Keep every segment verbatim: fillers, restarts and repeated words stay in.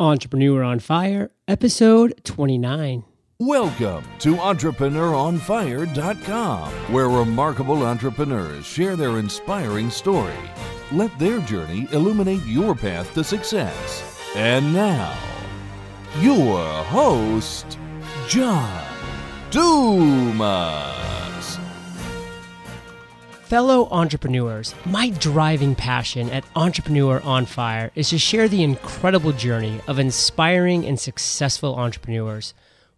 Entrepreneur on Fire, episode twenty-nine. Welcome to entrepreneur on fire dot com, where remarkable entrepreneurs share their inspiring story. Let their journey illuminate your path to success. And now, your host, John Dumas. Fellow entrepreneurs, my driving passion at Entrepreneur on Fire is to share the incredible journey of inspiring and successful entrepreneurs.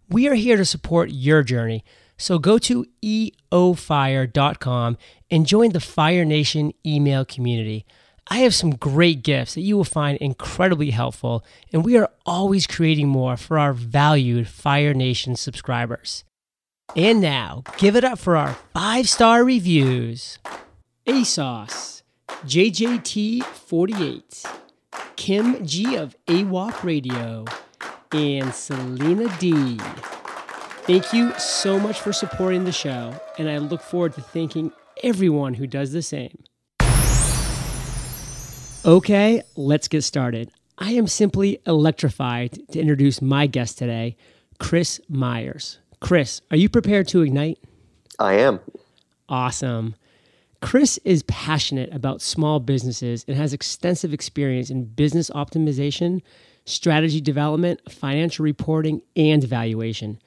We are here to support your journey, so go to e o fire dot com and join the Fire Nation email community. I have some great gifts that you will find incredibly helpful, and we are always creating more for our valued Fire Nation subscribers. And now, give it up for our five-star reviews. ASOS, J J T forty-eight, Kim G of A W O P Radio, and Selena D. Thank you so much for supporting the show, and I look forward to thanking everyone who does the same. Okay, let's get started. I am simply electrified to introduce my guest today, Chris Myers. Chris, are you prepared to ignite? I am. Awesome. Chris is passionate about small businesses and has extensive experience in business optimization, strategy development, financial reporting, and valuation.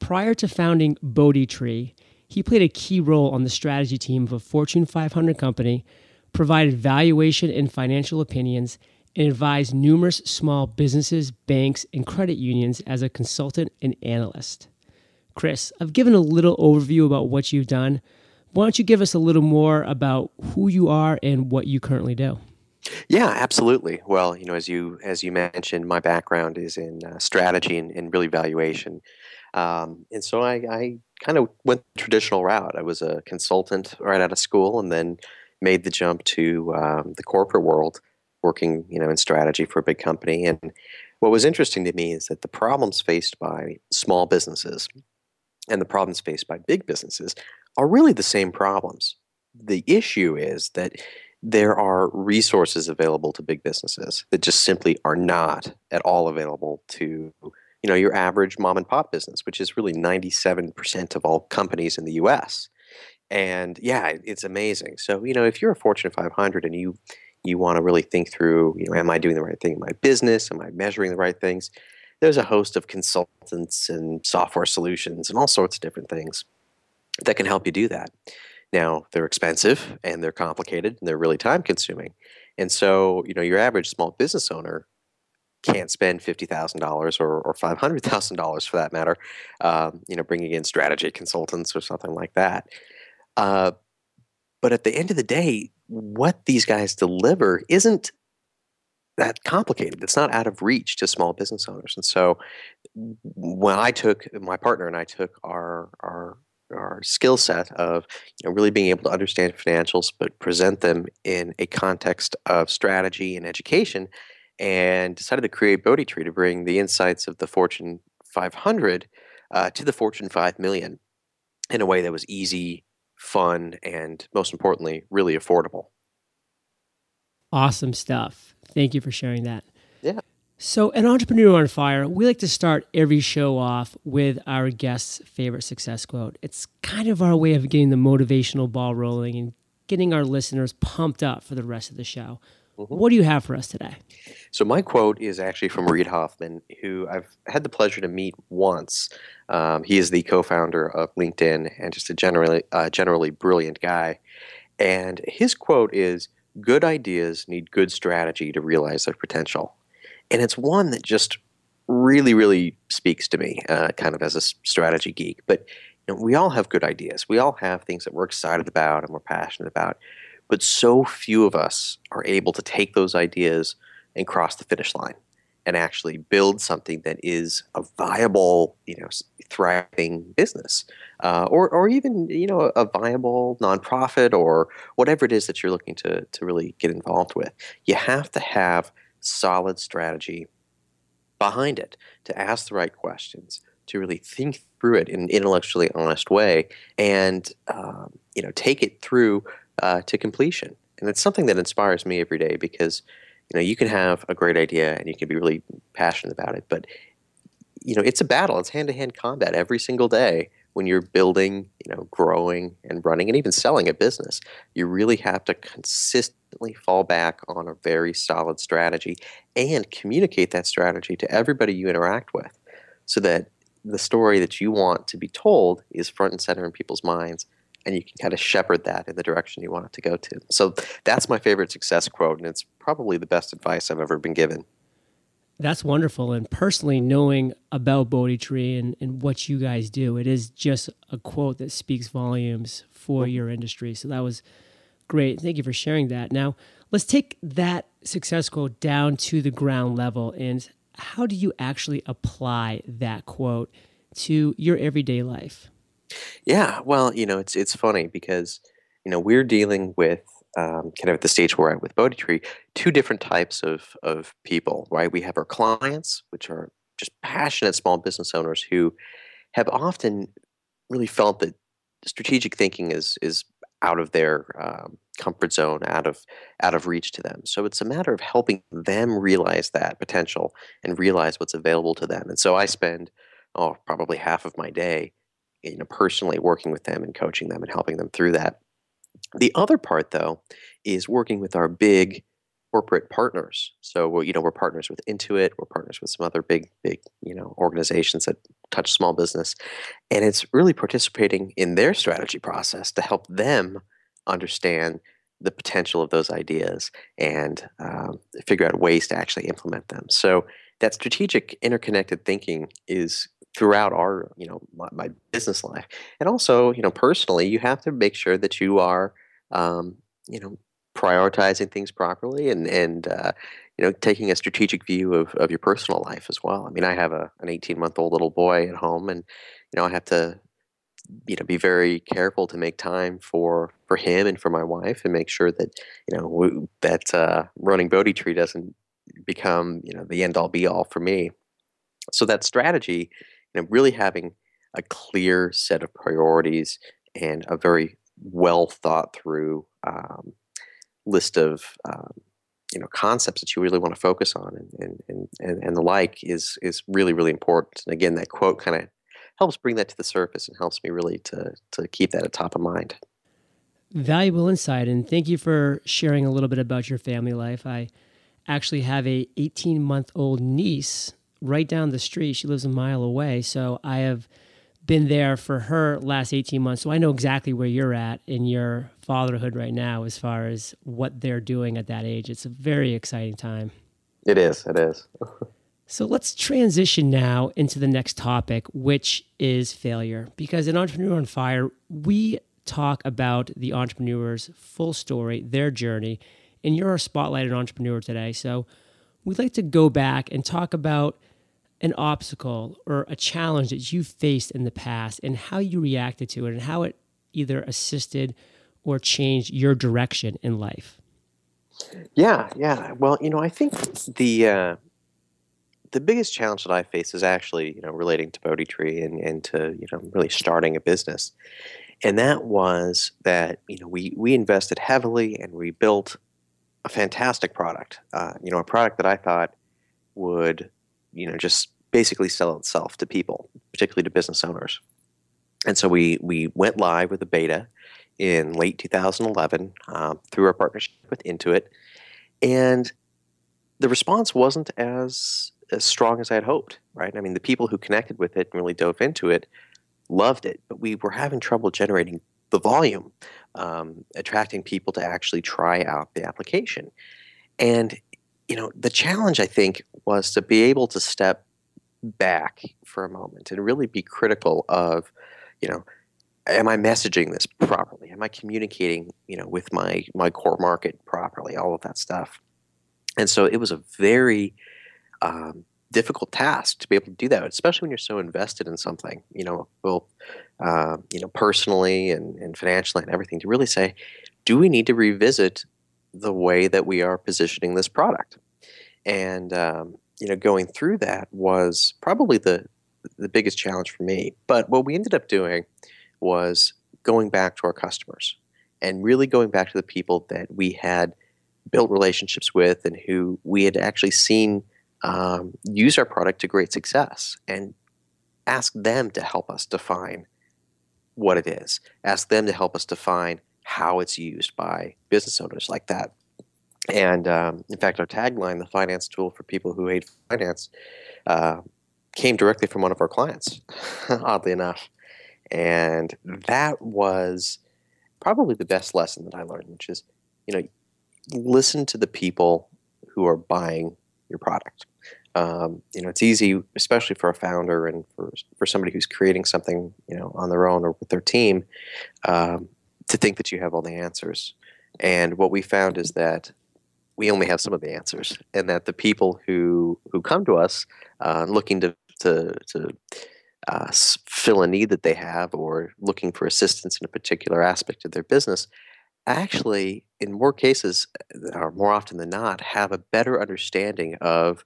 Prior to founding BodeTree, he played a key role on the strategy team of a Fortune five hundred company, provided valuation and financial opinions, and advised numerous small businesses, banks, and credit unions as a consultant and analyst. Chris, I've given a little overview about what you've done. Why don't you give us a little more about who you are and what you currently do? Yeah, absolutely. Well, you know, as you as you mentioned, my background is in uh, strategy and, and really valuation. Um, and so I, I kind of went the traditional route. I was a consultant right out of school and then made the jump to um, the corporate world, working, you know, in strategy for a big company. And what was interesting to me is that the problems faced by small businesses and the problems faced by big businesses are really the same problems. The issue is that there are resources available to big businesses that just simply are not at all available to, you know, your average mom and pop business, which is really ninety-seven percent of all companies in the U S. And yeah, it's amazing. So, you know, if you're a Fortune five hundred and you you want to really think through, you know, am I doing the right thing in my business? Am I measuring the right things? There's a host of consultants and software solutions and all sorts of different things that can help you do that. Now, they're expensive and they're complicated and they're really time-consuming. And so, you know, your average small business owner can't spend fifty thousand dollars or, or five hundred thousand dollars for that matter, um, you know, bringing in strategy consultants or something like that. Uh, but at the end of the day, what these guys deliver isn't that complicated. It's not out of reach to small business owners. And so when I took, my partner and I took our our our skill set of, you know, really being able to understand financials, but present them in a context of strategy and education, and decided to create BodeTree to bring the insights of the Fortune five hundred uh, to the Fortune five million in a way that was easy, fun, and most importantly, really affordable. Awesome stuff. Thank you for sharing that. Yeah. So at Entrepreneur on Fire, we like to start every show off with our guest's favorite success quote. It's kind of our way of getting the motivational ball rolling and getting our listeners pumped up for the rest of the show. Mm-hmm. What do you have for us today? So my quote is actually from Reed Hoffman, who I've had the pleasure to meet once. Um, he is the co-founder of LinkedIn and just a generally, uh, generally brilliant guy. And his quote is, "Good ideas need good strategy to realize their potential." And it's one that just really, really speaks to me, uh, kind of as a strategy geek. But you know, we all have good ideas. We all have things that we're excited about and we're passionate about. But so few of us are able to take those ideas and cross the finish line and actually build something that is a viable, you know, thriving business, uh, or or even, you know, a viable nonprofit or whatever it is that you're looking to to really get involved with. You have to have solid strategy behind it, to ask the right questions, to really think through it in an intellectually honest way, and um, you know, take it through uh, to completion. And it's something that inspires me every day because, you know, you can have a great idea and you can be really passionate about it, but you know, it's a battle. It's hand-to-hand combat every single day when you're building, you know, growing and running and even selling a business. You really have to consistently fall back on a very solid strategy and communicate that strategy to everybody you interact with so that the story that you want to be told is front and center in people's minds, and you can kind of shepherd that in the direction you want it to go to. So that's my favorite success quote, and it's probably the best advice I've ever been given. That's wonderful. And personally, knowing about BodeTree and, and what you guys do, it is just a quote that speaks volumes for your industry. So that was great. Thank you for sharing that. Now, let's take that success quote down to the ground level. And how do you actually apply that quote to your everyday life? Yeah, well, you know, it's it's funny because, you know, we're dealing with Um, kind of at the stage we're at with BodeTree, two different types of, of people, right? We have our clients, which are just passionate small business owners who have often really felt that strategic thinking is is out of their um, comfort zone, out of out of reach to them. So it's a matter of helping them realize that potential and realize what's available to them. And so I spend oh, probably half of my day, you know, personally working with them and coaching them and helping them through that. The other part, though, is working with our big corporate partners. So, we're, you know, we're partners with Intuit, we're partners with some other big, big, you know, organizations that touch small business, and it's really participating in their strategy process to help them understand the potential of those ideas and um, figure out ways to actually implement them. So, that strategic, interconnected thinking is throughout our, you know, my, my business life, and also, you know, personally, you have to make sure that you are, um, you know, prioritizing things properly, and and uh, you know, taking a strategic view of, of your personal life as well. I mean, I have a an eighteen month old little boy at home, and you know, I have to, you know, be very careful to make time for for him and for my wife, and make sure that you know we, that uh, running BodeTree doesn't become, you know, the end all be all for me. So that strategy. And really having a clear set of priorities and a very well thought through um, list of um, you know, concepts that you really want to focus on and and and and the like is is really, really important. And again, that quote kind of helps bring that to the surface and helps me really to to keep that at top of mind. Valuable insight, and thank you for sharing a little bit about your family life. I actually have a eighteen month old niece right down the street. She lives a mile away. So I have been there for her last eighteen months. So I know exactly where you're at in your fatherhood right now, as far as what they're doing at that age. It's a very exciting time. It is. It is. So let's transition now into the next topic, which is failure. Because in Entrepreneur on Fire, we talk about the entrepreneur's full story, their journey, and you're our spotlighted entrepreneur today. So we'd like to go back and talk about an obstacle or a challenge that you faced in the past and how you reacted to it and how it either assisted or changed your direction in life. Yeah, yeah. Well, you know, I think the uh, the biggest challenge that I face is actually, you know, relating to BodeTree and, and to, you know, really starting a business. And that was that, you know, we, we invested heavily and we built a fantastic product, uh, you know, a product that I thought would, you know, just basically sell itself to people, particularly to business owners. And so we we went live with a beta in late two thousand eleven um, through our partnership with Intuit. And the response wasn't as, as strong as I had hoped, right? I mean, the people who connected with it and really dove into it loved it, but we were having trouble generating the volume, um, attracting people to actually try out the application. And you know, the challenge, I think, was to be able to step back for a moment and really be critical of, you know, am I messaging this properly? Am I communicating, you know, with my my core market properly? All of that stuff. And so it was a very um, difficult task to be able to do that, especially when you're so invested in something, you know, both, uh, you know, personally and, and financially and everything, to really say, do we need to revisit the way that we are positioning this product? And, um, you know, going through that was probably the the biggest challenge for me. But what we ended up doing was going back to our customers and really going back to the people that we had built relationships with and who we had actually seen um, use our product to great success, and ask them to help us define what it is. Ask them to help us define how it's used by business owners like that. And um, in fact, our tagline, the finance tool for people who hate finance, uh, came directly from one of our clients, oddly enough. And that was probably the best lesson that I learned, which is, you know, listen to the people who are buying your product. Um, you know, it's easy, especially for a founder and for for somebody who's creating something, you know, on their own or with their team, um, to think that you have all the answers. And what we found is that we only have some of the answers, and that the people who who come to us uh, looking to to, to uh, fill a need that they have, or looking for assistance in a particular aspect of their business, actually, in more cases, or more often than not, have a better understanding of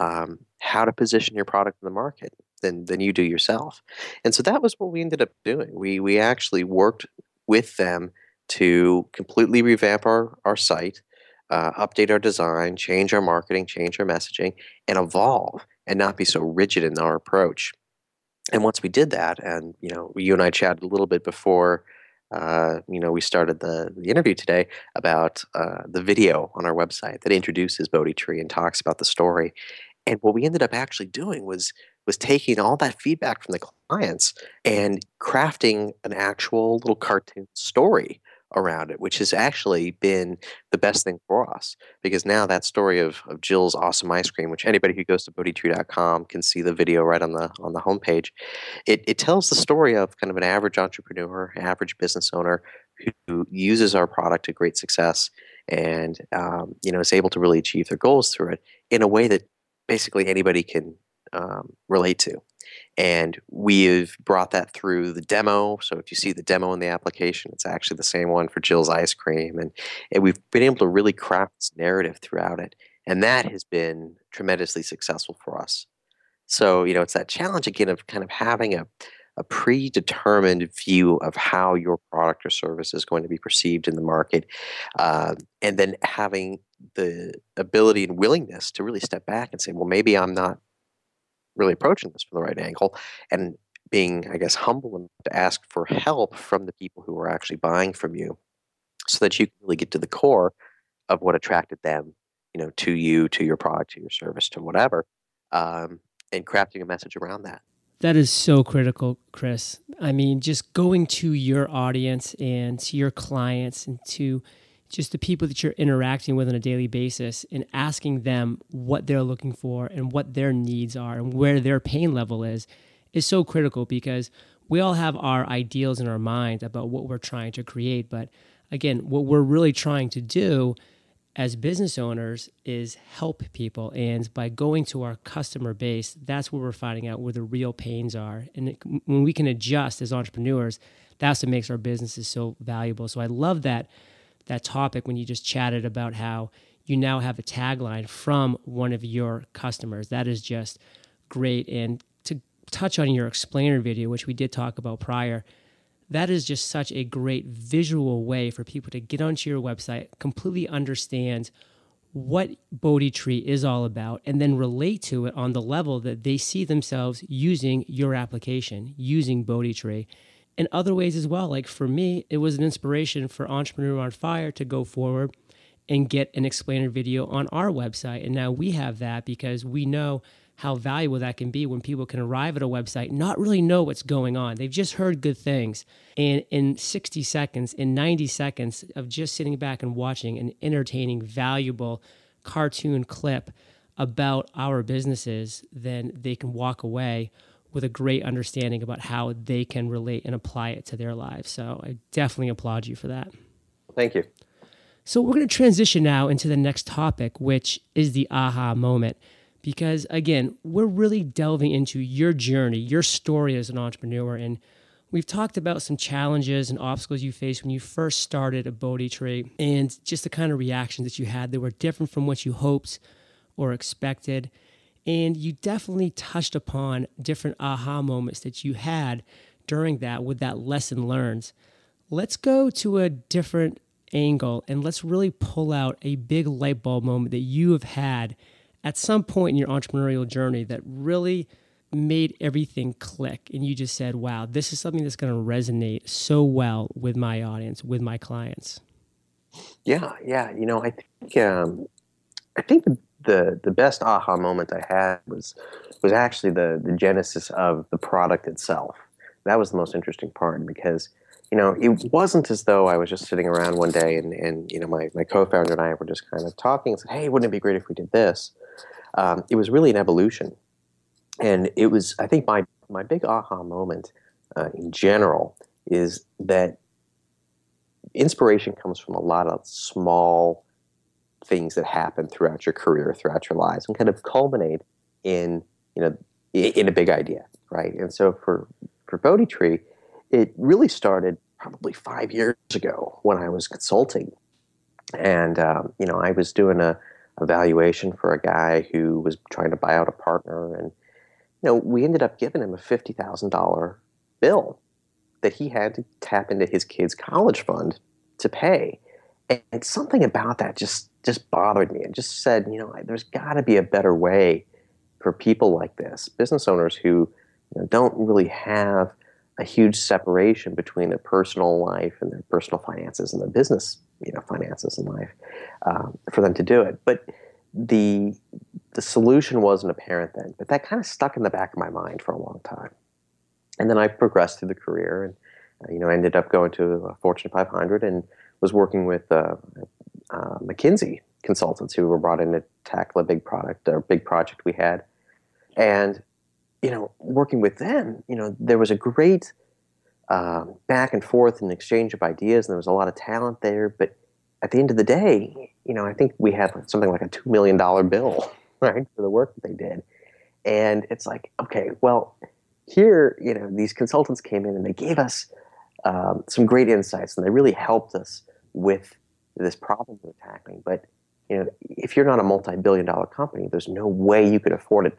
um, how to position your product in the market than than you do yourself. And so that was what we ended up doing. We we actually worked with them to completely revamp our our site, uh, update our design, change our marketing, change our messaging, and evolve and not be so rigid in our approach. And once we did that, and you know, you and I chatted a little bit before, uh, you know, we started the, the interview today about uh, the video on our website that introduces BodeTree and talks about the story. And what we ended up actually doing was was taking all that feedback from the clients and crafting an actual little cartoon story around it, which has actually been the best thing for us, because now that story of, of Jill's awesome ice cream, which anybody who goes to Bode Tree dot com can see the video right on the on the homepage, it, it tells the story of kind of an average entrepreneur, average business owner who uses our product to great success, and um, you know, is able to really achieve their goals through it in a way that basically anybody can um, relate to. And we've brought that through the demo. So if you see the demo in the application, it's actually the same one for Jill's ice cream. And, and we've been able to really craft this narrative throughout it. And that has been tremendously successful for us. So, you know, it's that challenge again of kind of having a, a predetermined view of how your product or service is going to be perceived in the market. Uh, and then having the ability and willingness to really step back and say, well, maybe I'm not really approaching this from the right angle, and being, I guess, humble enough to ask for help from the people who are actually buying from you, so that you can really get to the core of what attracted them, you know, to you, to your product, to your service, to whatever, um, and crafting a message around that. That is so critical, Chris. I mean, just going to your audience and to your clients and to just the people that you're interacting with on a daily basis, and asking them what they're looking for and what their needs are and where their pain level is, is so critical, because we all have our ideals in our minds about what we're trying to create. But again, what we're really trying to do as business owners is help people. And by going to our customer base, that's where we're finding out where the real pains are. And it, when we can adjust as entrepreneurs, that's what makes our businesses so valuable. So I love that that topic when you just chatted about how you now have a tagline from one of your customers. That is just great. And to touch on your explainer video, which we did talk about prior, that is just such a great visual way for people to get onto your website, completely understand what BodeTree is all about, and then relate to it on the level that they see themselves using your application, using BodeTree. In other ways as well, like for me, it was an inspiration for Entrepreneur on Fire to go forward and get an explainer video on our website. And now we have that, because we know how valuable that can be when people can arrive at a website, not really know what's going on. They've just heard good things. And in sixty seconds, in ninety seconds of just sitting back and watching an entertaining, valuable cartoon clip about our businesses, then they can walk away with a great understanding about how they can relate and apply it to their lives. So I definitely applaud you for that. Thank you. So we're going to transition now into the next topic, which is the aha moment. Because again, we're really delving into your journey, your story as an entrepreneur. And we've talked about some challenges and obstacles you faced when you first started at BodeTree, and just the kind of reactions that you had that were different from what you hoped or expected. And you definitely touched upon different aha moments that you had during that, with that lesson learned. Let's go to a different angle, and let's really pull out a big light bulb moment that you have had at some point in your entrepreneurial journey that really made everything click, and you just said, wow, this is something that's going to resonate so well with my audience, with my clients. Yeah, yeah. You know, I think um, I think the, the the best aha moment I had was was actually the the genesis of the product itself. That was the most interesting part, because, you know, it wasn't as though I was just sitting around one day and, and you know, my, my co-founder and I were just kind of talking and said, hey, wouldn't it be great if we did this? Um, it was really an evolution. And it was, I think my, my big aha moment uh, in general is that inspiration comes from a lot of small things that happen throughout your career, throughout your lives, and kind of culminate in, you know, in a big idea, right? And so for, for BodeTree, it really started probably five years ago when I was consulting. And, um, you know, I was doing a evaluation for a guy who was trying to buy out a partner. And, you know, we ended up giving him a fifty thousand dollars bill that he had to tap into his kid's college fund to pay. And something about that just, just bothered me. It just said, you know, there's got to be a better way for people like this, business owners who, you know, don't really have a huge separation between their personal life and their personal finances and their business, you know, finances and life, um, for them to do it. But the the solution wasn't apparent then. But that kind of stuck in the back of my mind for a long time. And then I progressed through the career, and uh, you know, ended up going to uh, Fortune five hundred and was working with uh, uh, McKinsey consultants who were brought in to tackle a big product or big project we had, and, you know, working with them, you know, there was a great um, back and forth and exchange of ideas, and there was a lot of talent there. But at the end of the day, you know, I think we had something like a two million dollars bill, right, for the work that they did. And it's like, okay, well, here, you know, these consultants came in and they gave us um, some great insights, and they really helped us with this problem we're tackling. But, you know, if you're not a multi-billion dollar company, there's no way you could afford it.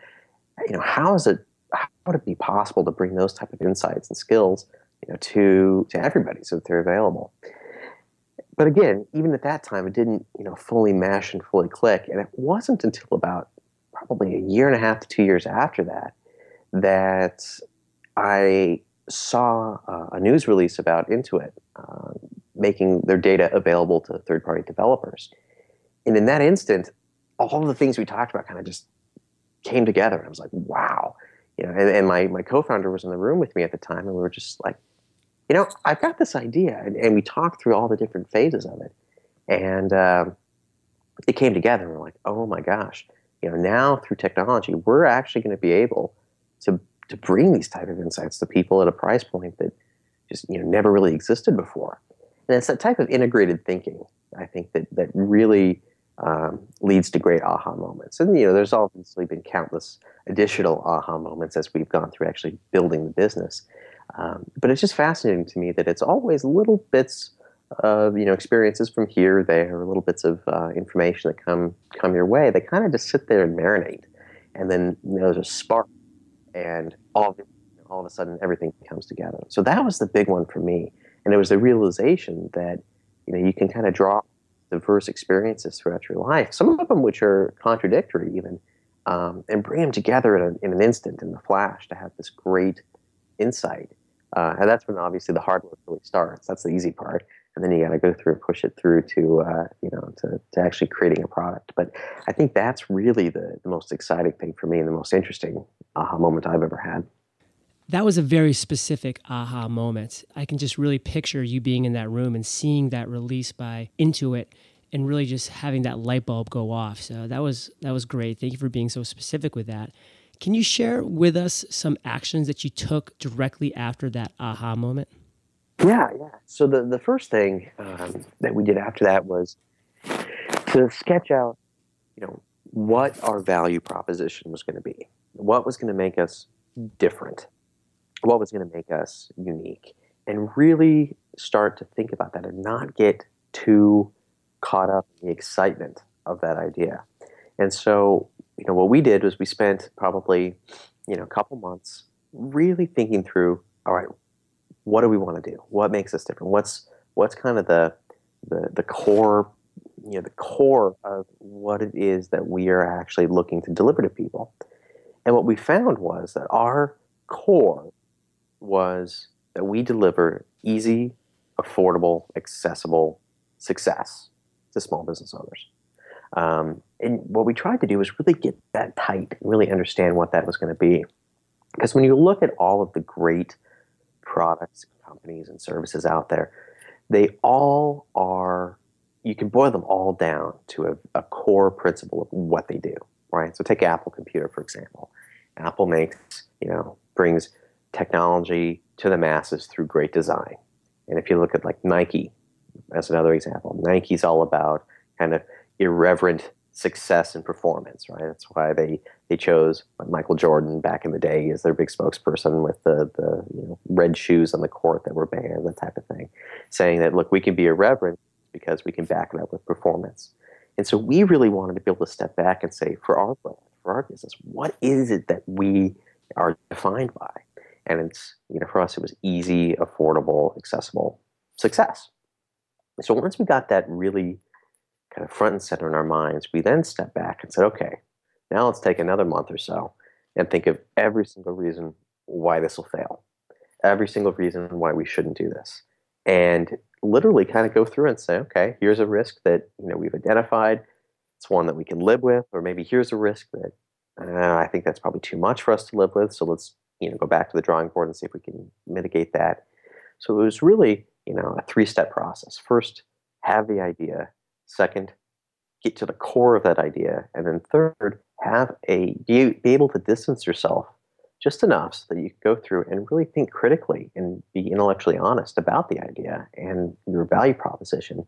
You know, how is it, how would it be possible to bring those type of insights and skills, you know, to to everybody so that they're available? But again, even at that time, it didn't, you know, fully mesh and fully click. And it wasn't until about probably a year and a half to two years after that that I saw uh, a news release about Intuit uh, making their data available to third-party developers. And in that instant, all the things we talked about kind of just came together, and I was like, wow. You know, and, and my, my co-founder was in the room with me at the time, and we were just like, you know, I've got this idea, and, and we talked through all the different phases of it, and um, it came together, and we're like, oh my gosh, you know, now through technology, we're actually going to be able to to bring these type of insights to people at a price point that just, you know, never really existed before. And it's that type of integrated thinking, I think, that that really Um, leads to great aha moments. And, you know, there's obviously been countless additional aha moments as we've gone through actually building the business. Um, but it's just fascinating to me that it's always little bits of, you know, experiences from here or there, little bits of uh, information that come come your way. They kind of just sit there and marinate. And then, you know, there's a spark, and all, you know, all of a sudden everything comes together. So that was the big one for me. And it was the realization that, you know, you can kind of draw diverse experiences throughout your life, some of them which are contradictory even, um, and bring them together in, a, in an instant, in the flash, to have this great insight. Uh, and that's when obviously the hard work really starts. That's the easy part, and then you got to go through and push it through to uh, you know to, to actually creating a product. But I think that's really the, the most exciting thing for me, and the most interesting aha moment I've ever had. That was a very specific aha moment. I can just really picture you being in that room and seeing that release by Intuit, and really just having that light bulb go off. So that was that was great. Thank you for being so specific with that. Can you share with us some actions that you took directly after that aha moment? Yeah, yeah. So the, the first thing um, that we did after that was to sketch out, you know, what our value proposition was going to be, what was going to make us different, what was going to make us unique, and really start to think about that and not get too caught up in the excitement of that idea. And so, you know, what we did was we spent probably, you know, a couple months really thinking through, all right, what do we want to do? What makes us different? What's what's kind of the the the core, you know, the core of what it is that we are actually looking to deliver to people. And what we found was that our core was that we deliver easy, affordable, accessible success to small business owners. Um, and what we tried to do was really get that tight, really understand what that was going to be. Because when you look at all of the great products, companies, and services out there, they all are, you can boil them all down to a, a core principle of what they do, right? So take Apple Computer, for example. Apple makes, you know, brings technology to the masses through great design. And if you look at like Nike, as another example, Nike's all about kind of irreverent success and performance, right? That's why they, they chose Michael Jordan back in the day as their big spokesperson with the, the you know, red shoes on the court that were banned, that type of thing, saying that, look, we can be irreverent because we can back it up with performance. And so we really wanted to be able to step back and say, for our brand, for our business, what is it that we are defined by? And it's, you know, for us, it was easy, affordable, accessible success. So once we got that really kind of front and center in our minds, we then stepped back and said, okay, now let's take another month or so and think of every single reason why this will fail, every single reason why we shouldn't do this. And literally kind of go through and say, okay, here's a risk that, you know, we've identified. It's one that we can live with, or maybe here's a risk that uh, I think that's probably too much for us to live with. So let's, you know, go back to the drawing board and see if we can mitigate that. So it was really, you know, a three-step process. First, have the idea. Second, get to the core of that idea. And then third, have a, be able to distance yourself just enough so that you can go through and really think critically and be intellectually honest about the idea and your value proposition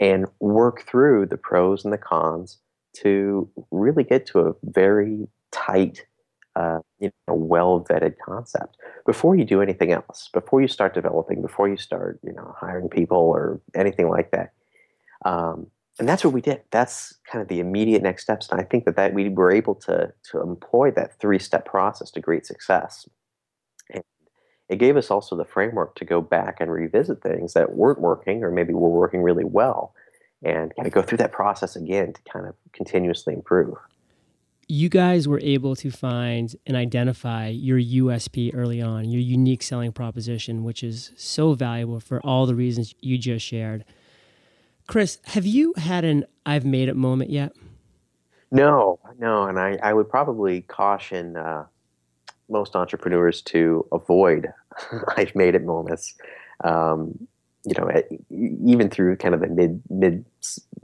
and work through the pros and the cons to really get to a very tight, Uh, you know, well-vetted concept before you do anything else, before you start developing, before you start, you know, hiring people or anything like that. Um, and that's what we did. That's kind of the immediate next steps. And I think that, that we were able to, to employ that three-step process to great success. And it gave us also the framework to go back and revisit things that weren't working or maybe were working really well and kind of go through that process again to kind of continuously improve. You guys were able to find and identify your U S P early on, your unique selling proposition, which is so valuable for all the reasons you just shared. Chris, have you had an I've made it moment yet? No, no. And I, I would probably caution uh, most entrepreneurs to avoid I've made it moments, um, you know, even through kind of the mid, mid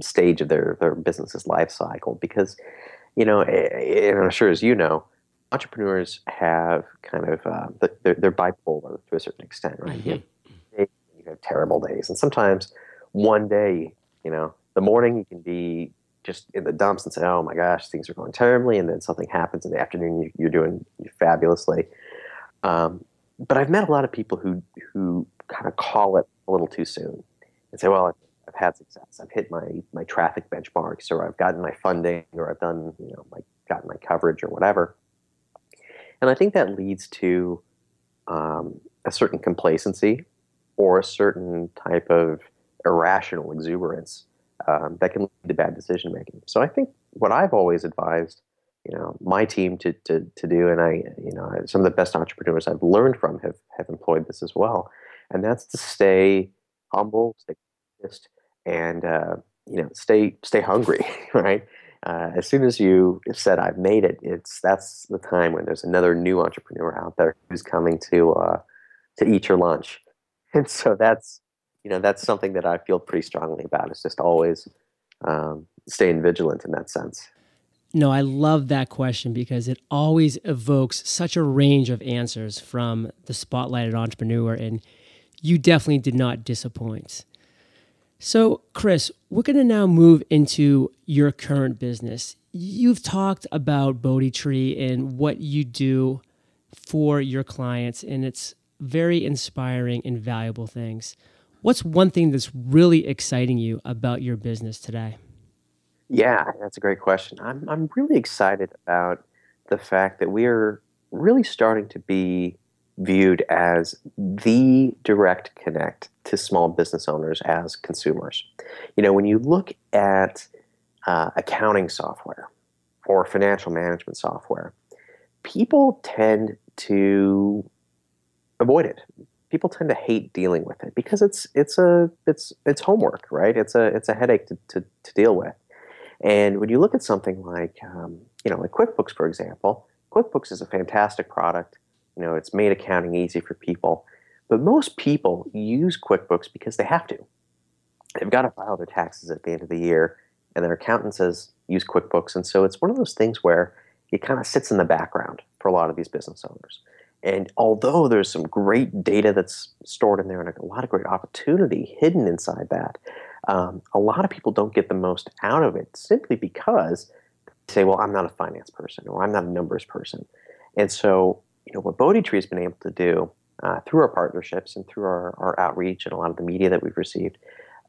stage of their, their business's life cycle, because you know, and I'm sure as you know, entrepreneurs have kind of, uh, they're, they're bipolar to a certain extent, right? Mm-hmm. You have, you have terrible days. And sometimes one day, you know, the morning you can be just in the dumps and say, oh my gosh, things are going terribly. And then something happens in the afternoon, you're doing fabulously. Um, but I've met a lot of people who, who kind of call it a little too soon and say, well, I've had success. I've hit my, my traffic benchmarks, or I've gotten my funding, or I've done, you know, my, gotten my coverage or whatever. And I think that leads to um, a certain complacency or a certain type of irrational exuberance um, that can lead to bad decision making. So I think what I've always advised, you know, my team to, to, to do, and I, you know, some of the best entrepreneurs I've learned from have, have employed this as well. And that's to stay humble, stay and uh, you know, stay stay hungry, right? Uh, as soon as you said I've made it, it's that's the time when there's another new entrepreneur out there who's coming to uh, to eat your lunch, and so that's you know that's something that I feel pretty strongly about. It's just always um, staying vigilant in that sense. No, I love that question because it always evokes such a range of answers from the spotlighted entrepreneur, and you definitely did not disappoint. So, Chris, we're going to now move into your current business. You've talked about BodeTree and what you do for your clients, and it's very inspiring and valuable things. What's one thing that's really exciting you about your business today? Yeah, that's a great question. I'm I'm really excited about the fact that we are really starting to be viewed as the direct connect to small business owners as consumers. You know, when you look at uh, accounting software or financial management software, people tend to avoid it. People tend to hate dealing with it because it's it's a it's it's homework, right? It's a it's a headache to to, to deal with. And when you look at something like um, you know, like QuickBooks, for example, QuickBooks is a fantastic product. You know, it's made accounting easy for people, but most people use QuickBooks because they have to. They've got to file their taxes at the end of the year, and their accountant says use QuickBooks. And so it's one of those things where it kind of sits in the background for a lot of these business owners. And although there's some great data that's stored in there and a lot of great opportunity hidden inside that, um, a lot of people don't get the most out of it simply because they say, well, I'm not a finance person, or I'm not a numbers person. And so, you know, what BodeTree has been able to do uh, through our partnerships and through our, our outreach and a lot of the media that we've received,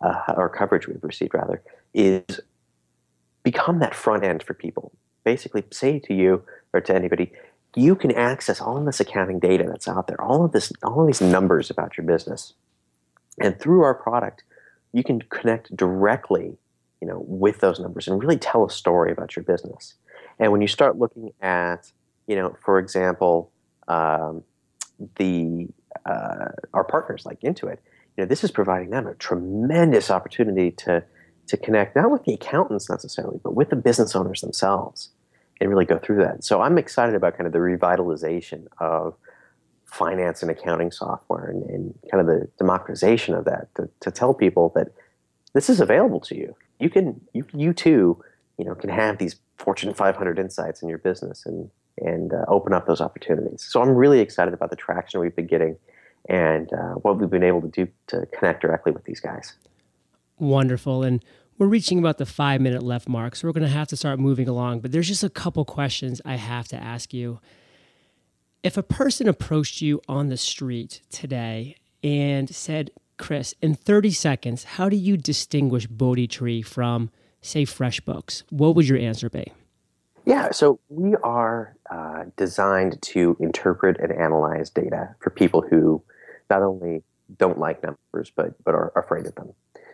uh, or coverage we've received rather, is become that front end for people. Basically say to you or to anybody, you can access all of this accounting data that's out there, all of this, all of these numbers about your business. And through our product, you can connect directly, you know, with those numbers and really tell a story about your business. And when you start looking at, you know, for example, um, the uh, our partners like Intuit, you know, this is providing them a tremendous opportunity to to connect not with the accountants necessarily, but with the business owners themselves, and really go through that. So I'm excited about kind of the revitalization of finance and accounting software, and, and kind of the democratization of that to, to tell people that this is available to you. You can, you, you too, you know, can have these Fortune five hundred insights in your business and and uh, open up those opportunities. So I'm really excited about the traction we've been getting and uh, what we've been able to do to connect directly with these guys. Wonderful. And we're reaching about the five minute left mark, so we're going to have to start moving along. But there's just a couple questions I have to ask you. If a person approached you on the street today and said, Chris, in thirty seconds, how do you distinguish BodeTree from, say, FreshBooks? What would your answer be? Yeah, so we are uh, designed to interpret and analyze data for people who not only don't like numbers, but but are afraid of them.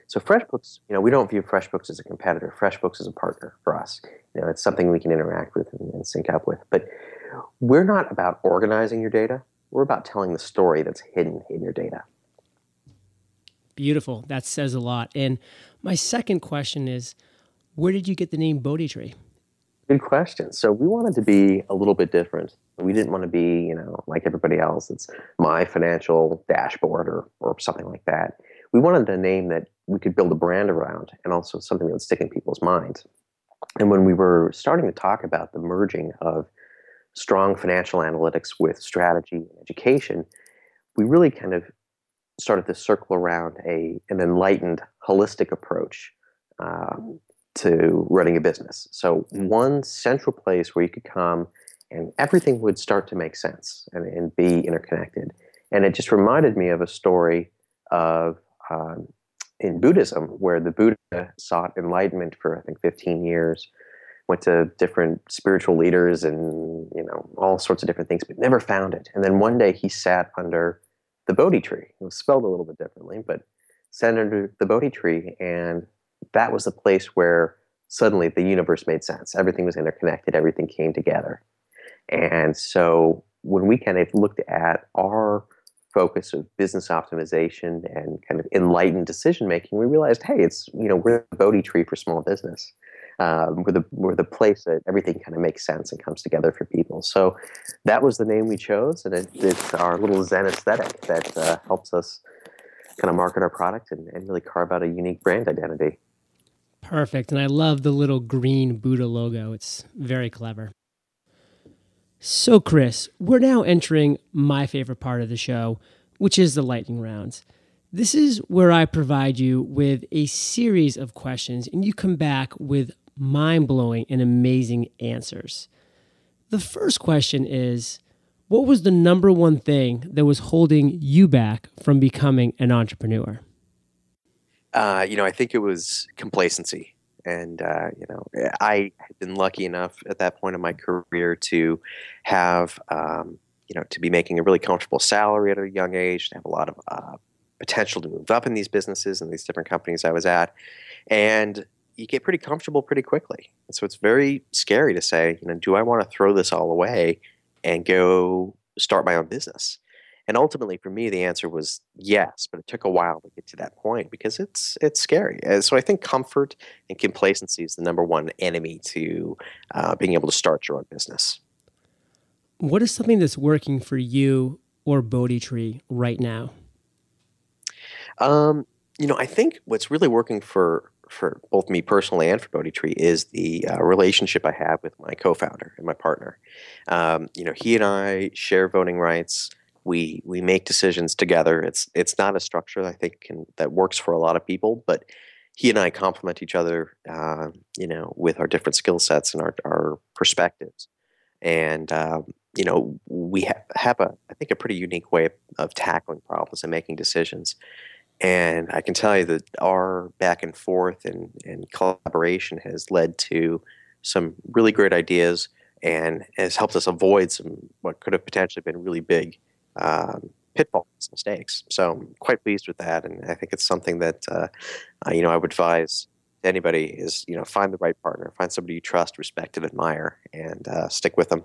So FreshBooks, you know, we don't view FreshBooks as a competitor. FreshBooks is a partner for us. You know, it's something we can interact with and, and sync up with. But we're not about organizing your data. We're about telling the story that's hidden in your data. Beautiful. That says a lot. And my second question is, where did you get the name BodeTree? Good question. So we wanted to be a little bit different. We didn't want to be, you know, like everybody else. It's my financial dashboard or or something like that. We wanted a name that we could build a brand around and also something that would stick in people's minds. And when we were starting to talk about the merging of strong financial analytics with strategy and education, we really kind of started to circle around a an enlightened, holistic approach um, to running a business. So one central place where you could come and everything would start to make sense and, and be interconnected. And it just reminded me of a story of um, in Buddhism, where the Buddha sought enlightenment for, I think, fifteen years, went to different spiritual leaders and, you know, all sorts of different things, but never found it. And then one day he sat under the Bodhi tree. It was spelled a little bit differently, but sat under the Bodhi tree, and that was the place where suddenly the universe made sense. Everything was interconnected. Everything came together. And so when we kind of looked at our focus of business optimization and kind of enlightened decision-making, we realized, hey, it's, you know, we're the BodeTree for small business. Um, we're, the, we're the place that everything kind of makes sense and comes together for people. So that was the name we chose, and it, it's our little Zen aesthetic that uh, helps us kind of market our product and, and really carve out a unique brand identity. Perfect. And I love the little green Buddha logo. It's very clever. So, Chris, we're now entering my favorite part of the show, which is the lightning rounds. This is where I provide you with a series of questions, and you come back with mind-blowing and amazing answers. The first question is, what was the number one thing that was holding you back from becoming an entrepreneur? Uh, you know, I think it was complacency. And, uh, you know, I had been lucky enough at that point in my career to have, um, you know, to be making a really comfortable salary at a young age, to have a lot of uh, potential to move up in these businesses and these different companies I was at. And you get pretty comfortable pretty quickly. And so it's very scary to say, you know, do I want to throw this all away and go start my own business? And ultimately, for me, the answer was yes, but it took a while to get to that point because it's it's scary. And so I think comfort and complacency is the number one enemy to uh, being able to start your own business. What is something that's working for you or BodeTree right now? Um, you know, I think what's really working for for both me personally and for BodeTree is the uh, relationship I have with my co-founder and my partner. Um, you know, he and I share voting rights. We we make decisions together. It's it's not a structure that I think can, that works for a lot of people, but he and I complement each other, uh, you know, with our different skill sets and our our perspectives. And um, you know, we have, have a I think a pretty unique way of, of tackling problems and making decisions. And I can tell you that our back and forth and, and collaboration has led to some really great ideas and has helped us avoid some what could have potentially been really big Um, pitfalls, mistakes. So I'm quite pleased with that, and I think it's something that uh, uh, you know I would advise anybody is you know find the right partner, find somebody you trust, respect, and admire, and uh, stick with them.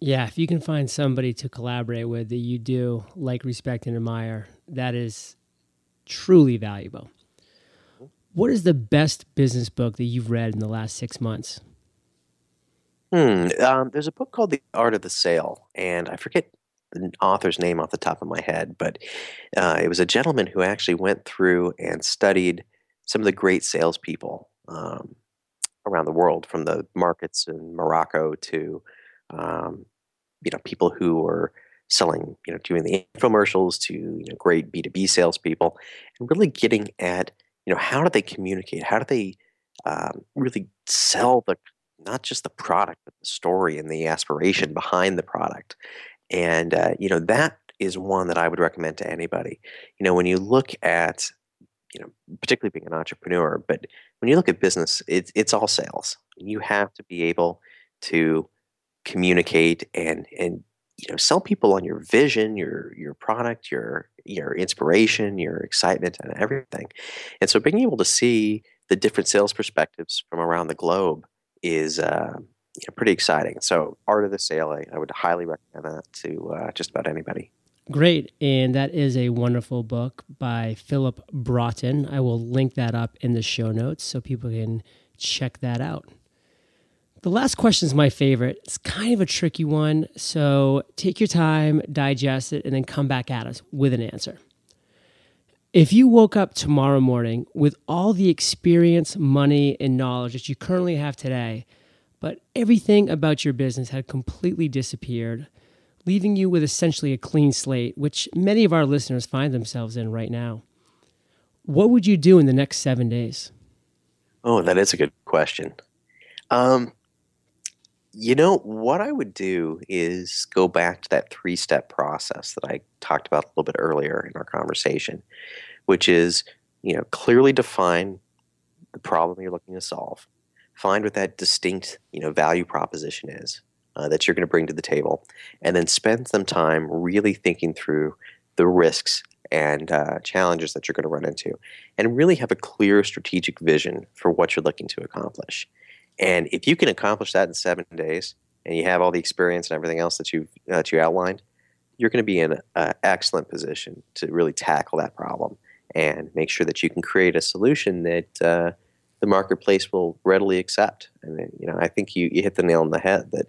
Yeah, if you can find somebody to collaborate with that you do like, respect, and admire, that is truly valuable. What is the best business book that you've read in the last six months? Hmm. Um, there's a book called The Art of the Sale, and I forget the author's name off the top of my head, but uh, it was a gentleman who actually went through and studied some of the great salespeople um, around the world, from the markets in Morocco to um, you know people who were selling, you know, doing the infomercials, to you know great B two B salespeople, and really getting at you know how do they communicate, how do they um, really sell the not just the product, but the story and the aspiration behind the product. And, uh, you know, that is one that I would recommend to anybody. You know, when you look at, you know, particularly being an entrepreneur, but when you look at business, it's, it's all sales. You have to be able to communicate and, and, you know, sell people on your vision, your, your product, your, your inspiration, your excitement, and everything. And so being able to see the different sales perspectives from around the globe is, uh, you know, pretty exciting. So Art of the Sale, I, I would highly recommend that to uh, just about anybody. Great. And that is a wonderful book by Philip Broughton. I will link that up in the show notes so people can check that out. The last question is my favorite. It's kind of a tricky one. So take your time, digest it, and then come back at us with an answer. If you woke up tomorrow morning with all the experience, money, and knowledge that you currently have today, but everything about your business had completely disappeared, leaving you with essentially a clean slate, which many of our listeners find themselves in right now, what would you do in the next seven days? Oh, that is a good question. Um, you know, what I would do is go back to that three-step process that I talked about a little bit earlier in our conversation, which is, you know, clearly define the problem you're looking to solve. Find what that distinct, you know, value proposition is uh, that you're going to bring to the table, and then spend some time really thinking through the risks and uh, challenges that you're going to run into, and really have a clear strategic vision for what you're looking to accomplish. And if you can accomplish that in seven days, and you have all the experience and everything else that you uh, that you outlined, you're going to be in an excellent position to really tackle that problem and make sure that you can create a solution that Uh, the marketplace will readily accept. And then, you know, I think you, you hit the nail on the head that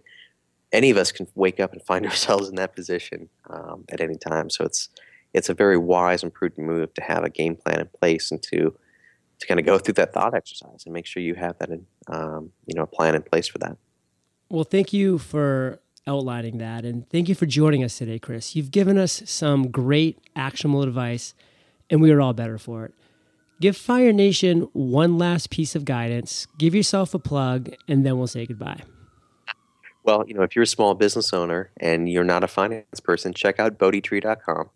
any of us can wake up and find ourselves in that position um, at any time. So it's it's a very wise and prudent move to have a game plan in place and to to kind of go through that thought exercise and make sure you have that in, um, you know, a plan in place for that. Well, thank you for outlining that, and thank you for joining us today, Chris. You've given us some great actionable advice, and we are all better for it. Give Fire Nation one last piece of guidance, give yourself a plug, and then we'll say goodbye. Well, you know, if you're a small business owner and you're not a finance person, check out Bode Tree dot com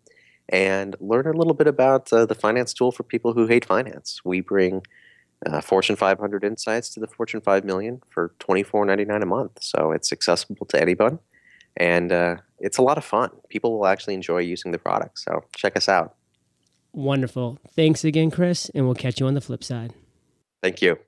and learn a little bit about uh, the finance tool for people who hate finance. We bring uh, Fortune five hundred insights to the Fortune five million for twenty-four ninety-nine a month. So it's accessible to anyone. and uh, it's a lot of fun. People will actually enjoy using the product. So check us out. Wonderful. Thanks again, Chris, and we'll catch you on the flip side. Thank you.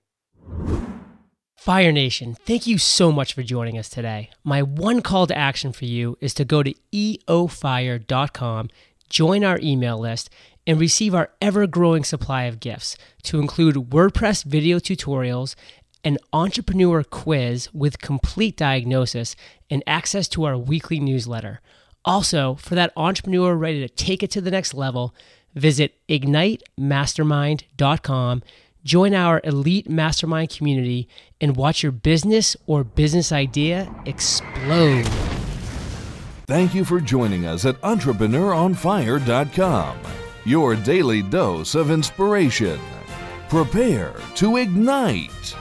Fire Nation, thank you so much for joining us today. My one call to action for you is to go to e o fire dot com, join our email list, and receive our ever-growing supply of gifts to include WordPress video tutorials, an entrepreneur quiz with complete diagnosis, and access to our weekly newsletter. Also, for that entrepreneur ready to take it to the next level, visit ignite mastermind dot com, join our elite mastermind community, and watch your business or business idea explode. Thank you for joining us at entrepreneur on fire dot com, your daily dose of inspiration. Prepare to ignite.